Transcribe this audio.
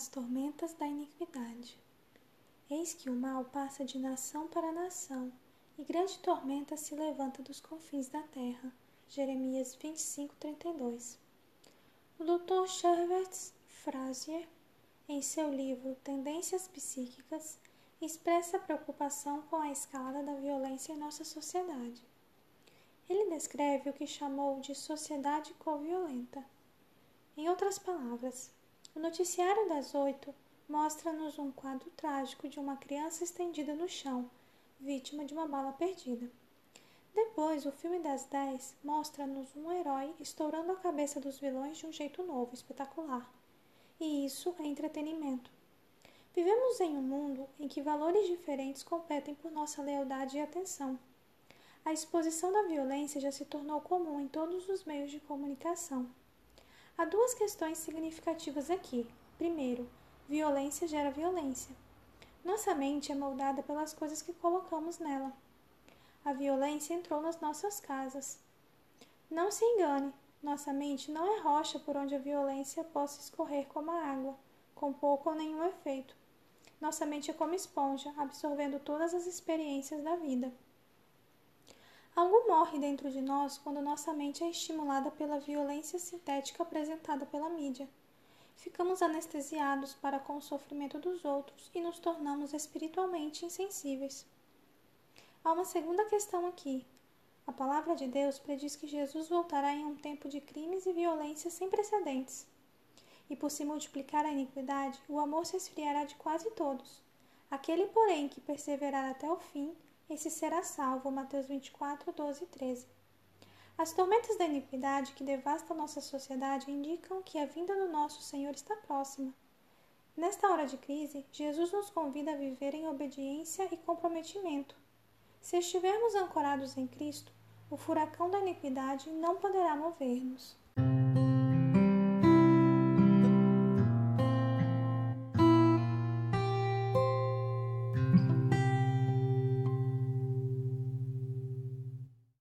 as tormentas da iniquidade. Eis que o mal passa de nação para nação, e grande tormenta se levanta dos confins da terra. Jeremias 25, 32. O Dr. Scherbert Frasier, em seu livro Tendências Psíquicas, expressa preocupação com a escalada da violência em nossa sociedade. Ele descreve o que chamou de sociedade coviolenta. Em outras palavras, o noticiário das 8 mostra-nos um quadro trágico de uma criança estendida no chão, vítima de uma bala perdida. Depois, o filme das 10 mostra-nos um herói estourando a cabeça dos vilões de um jeito novo, espetacular. E isso é entretenimento. Vivemos em um mundo em que valores diferentes competem por nossa lealdade e atenção. A exposição da violência já se tornou comum em todos os meios de comunicação. Há duas questões significativas aqui. Primeiro, violência gera violência. Nossa mente é moldada pelas coisas que colocamos nela. A violência entrou nas nossas casas. Não se engane, nossa mente não é rocha por onde a violência possa escorrer como a água, com pouco ou nenhum efeito. Nossa mente é como esponja, absorvendo todas as experiências da vida. Algo morre dentro de nós quando nossa mente é estimulada pela violência sintética apresentada pela mídia. Ficamos anestesiados para com o sofrimento dos outros e nos tornamos espiritualmente insensíveis. Há uma segunda questão aqui. A palavra de Deus prediz que Jesus voltará em um tempo de crimes e violência sem precedentes. E por se multiplicar a iniquidade, o amor se esfriará de quase todos. Aquele, porém, que perseverar até o fim, esse será salvo, Mateus 24, 12 e 13. As tormentas da iniquidade que devastam nossa sociedade indicam que a vinda do nosso Senhor está próxima. Nesta hora de crise, Jesus nos convida a viver em obediência e comprometimento. Se estivermos ancorados em Cristo, o furacão da iniquidade não poderá mover-nos.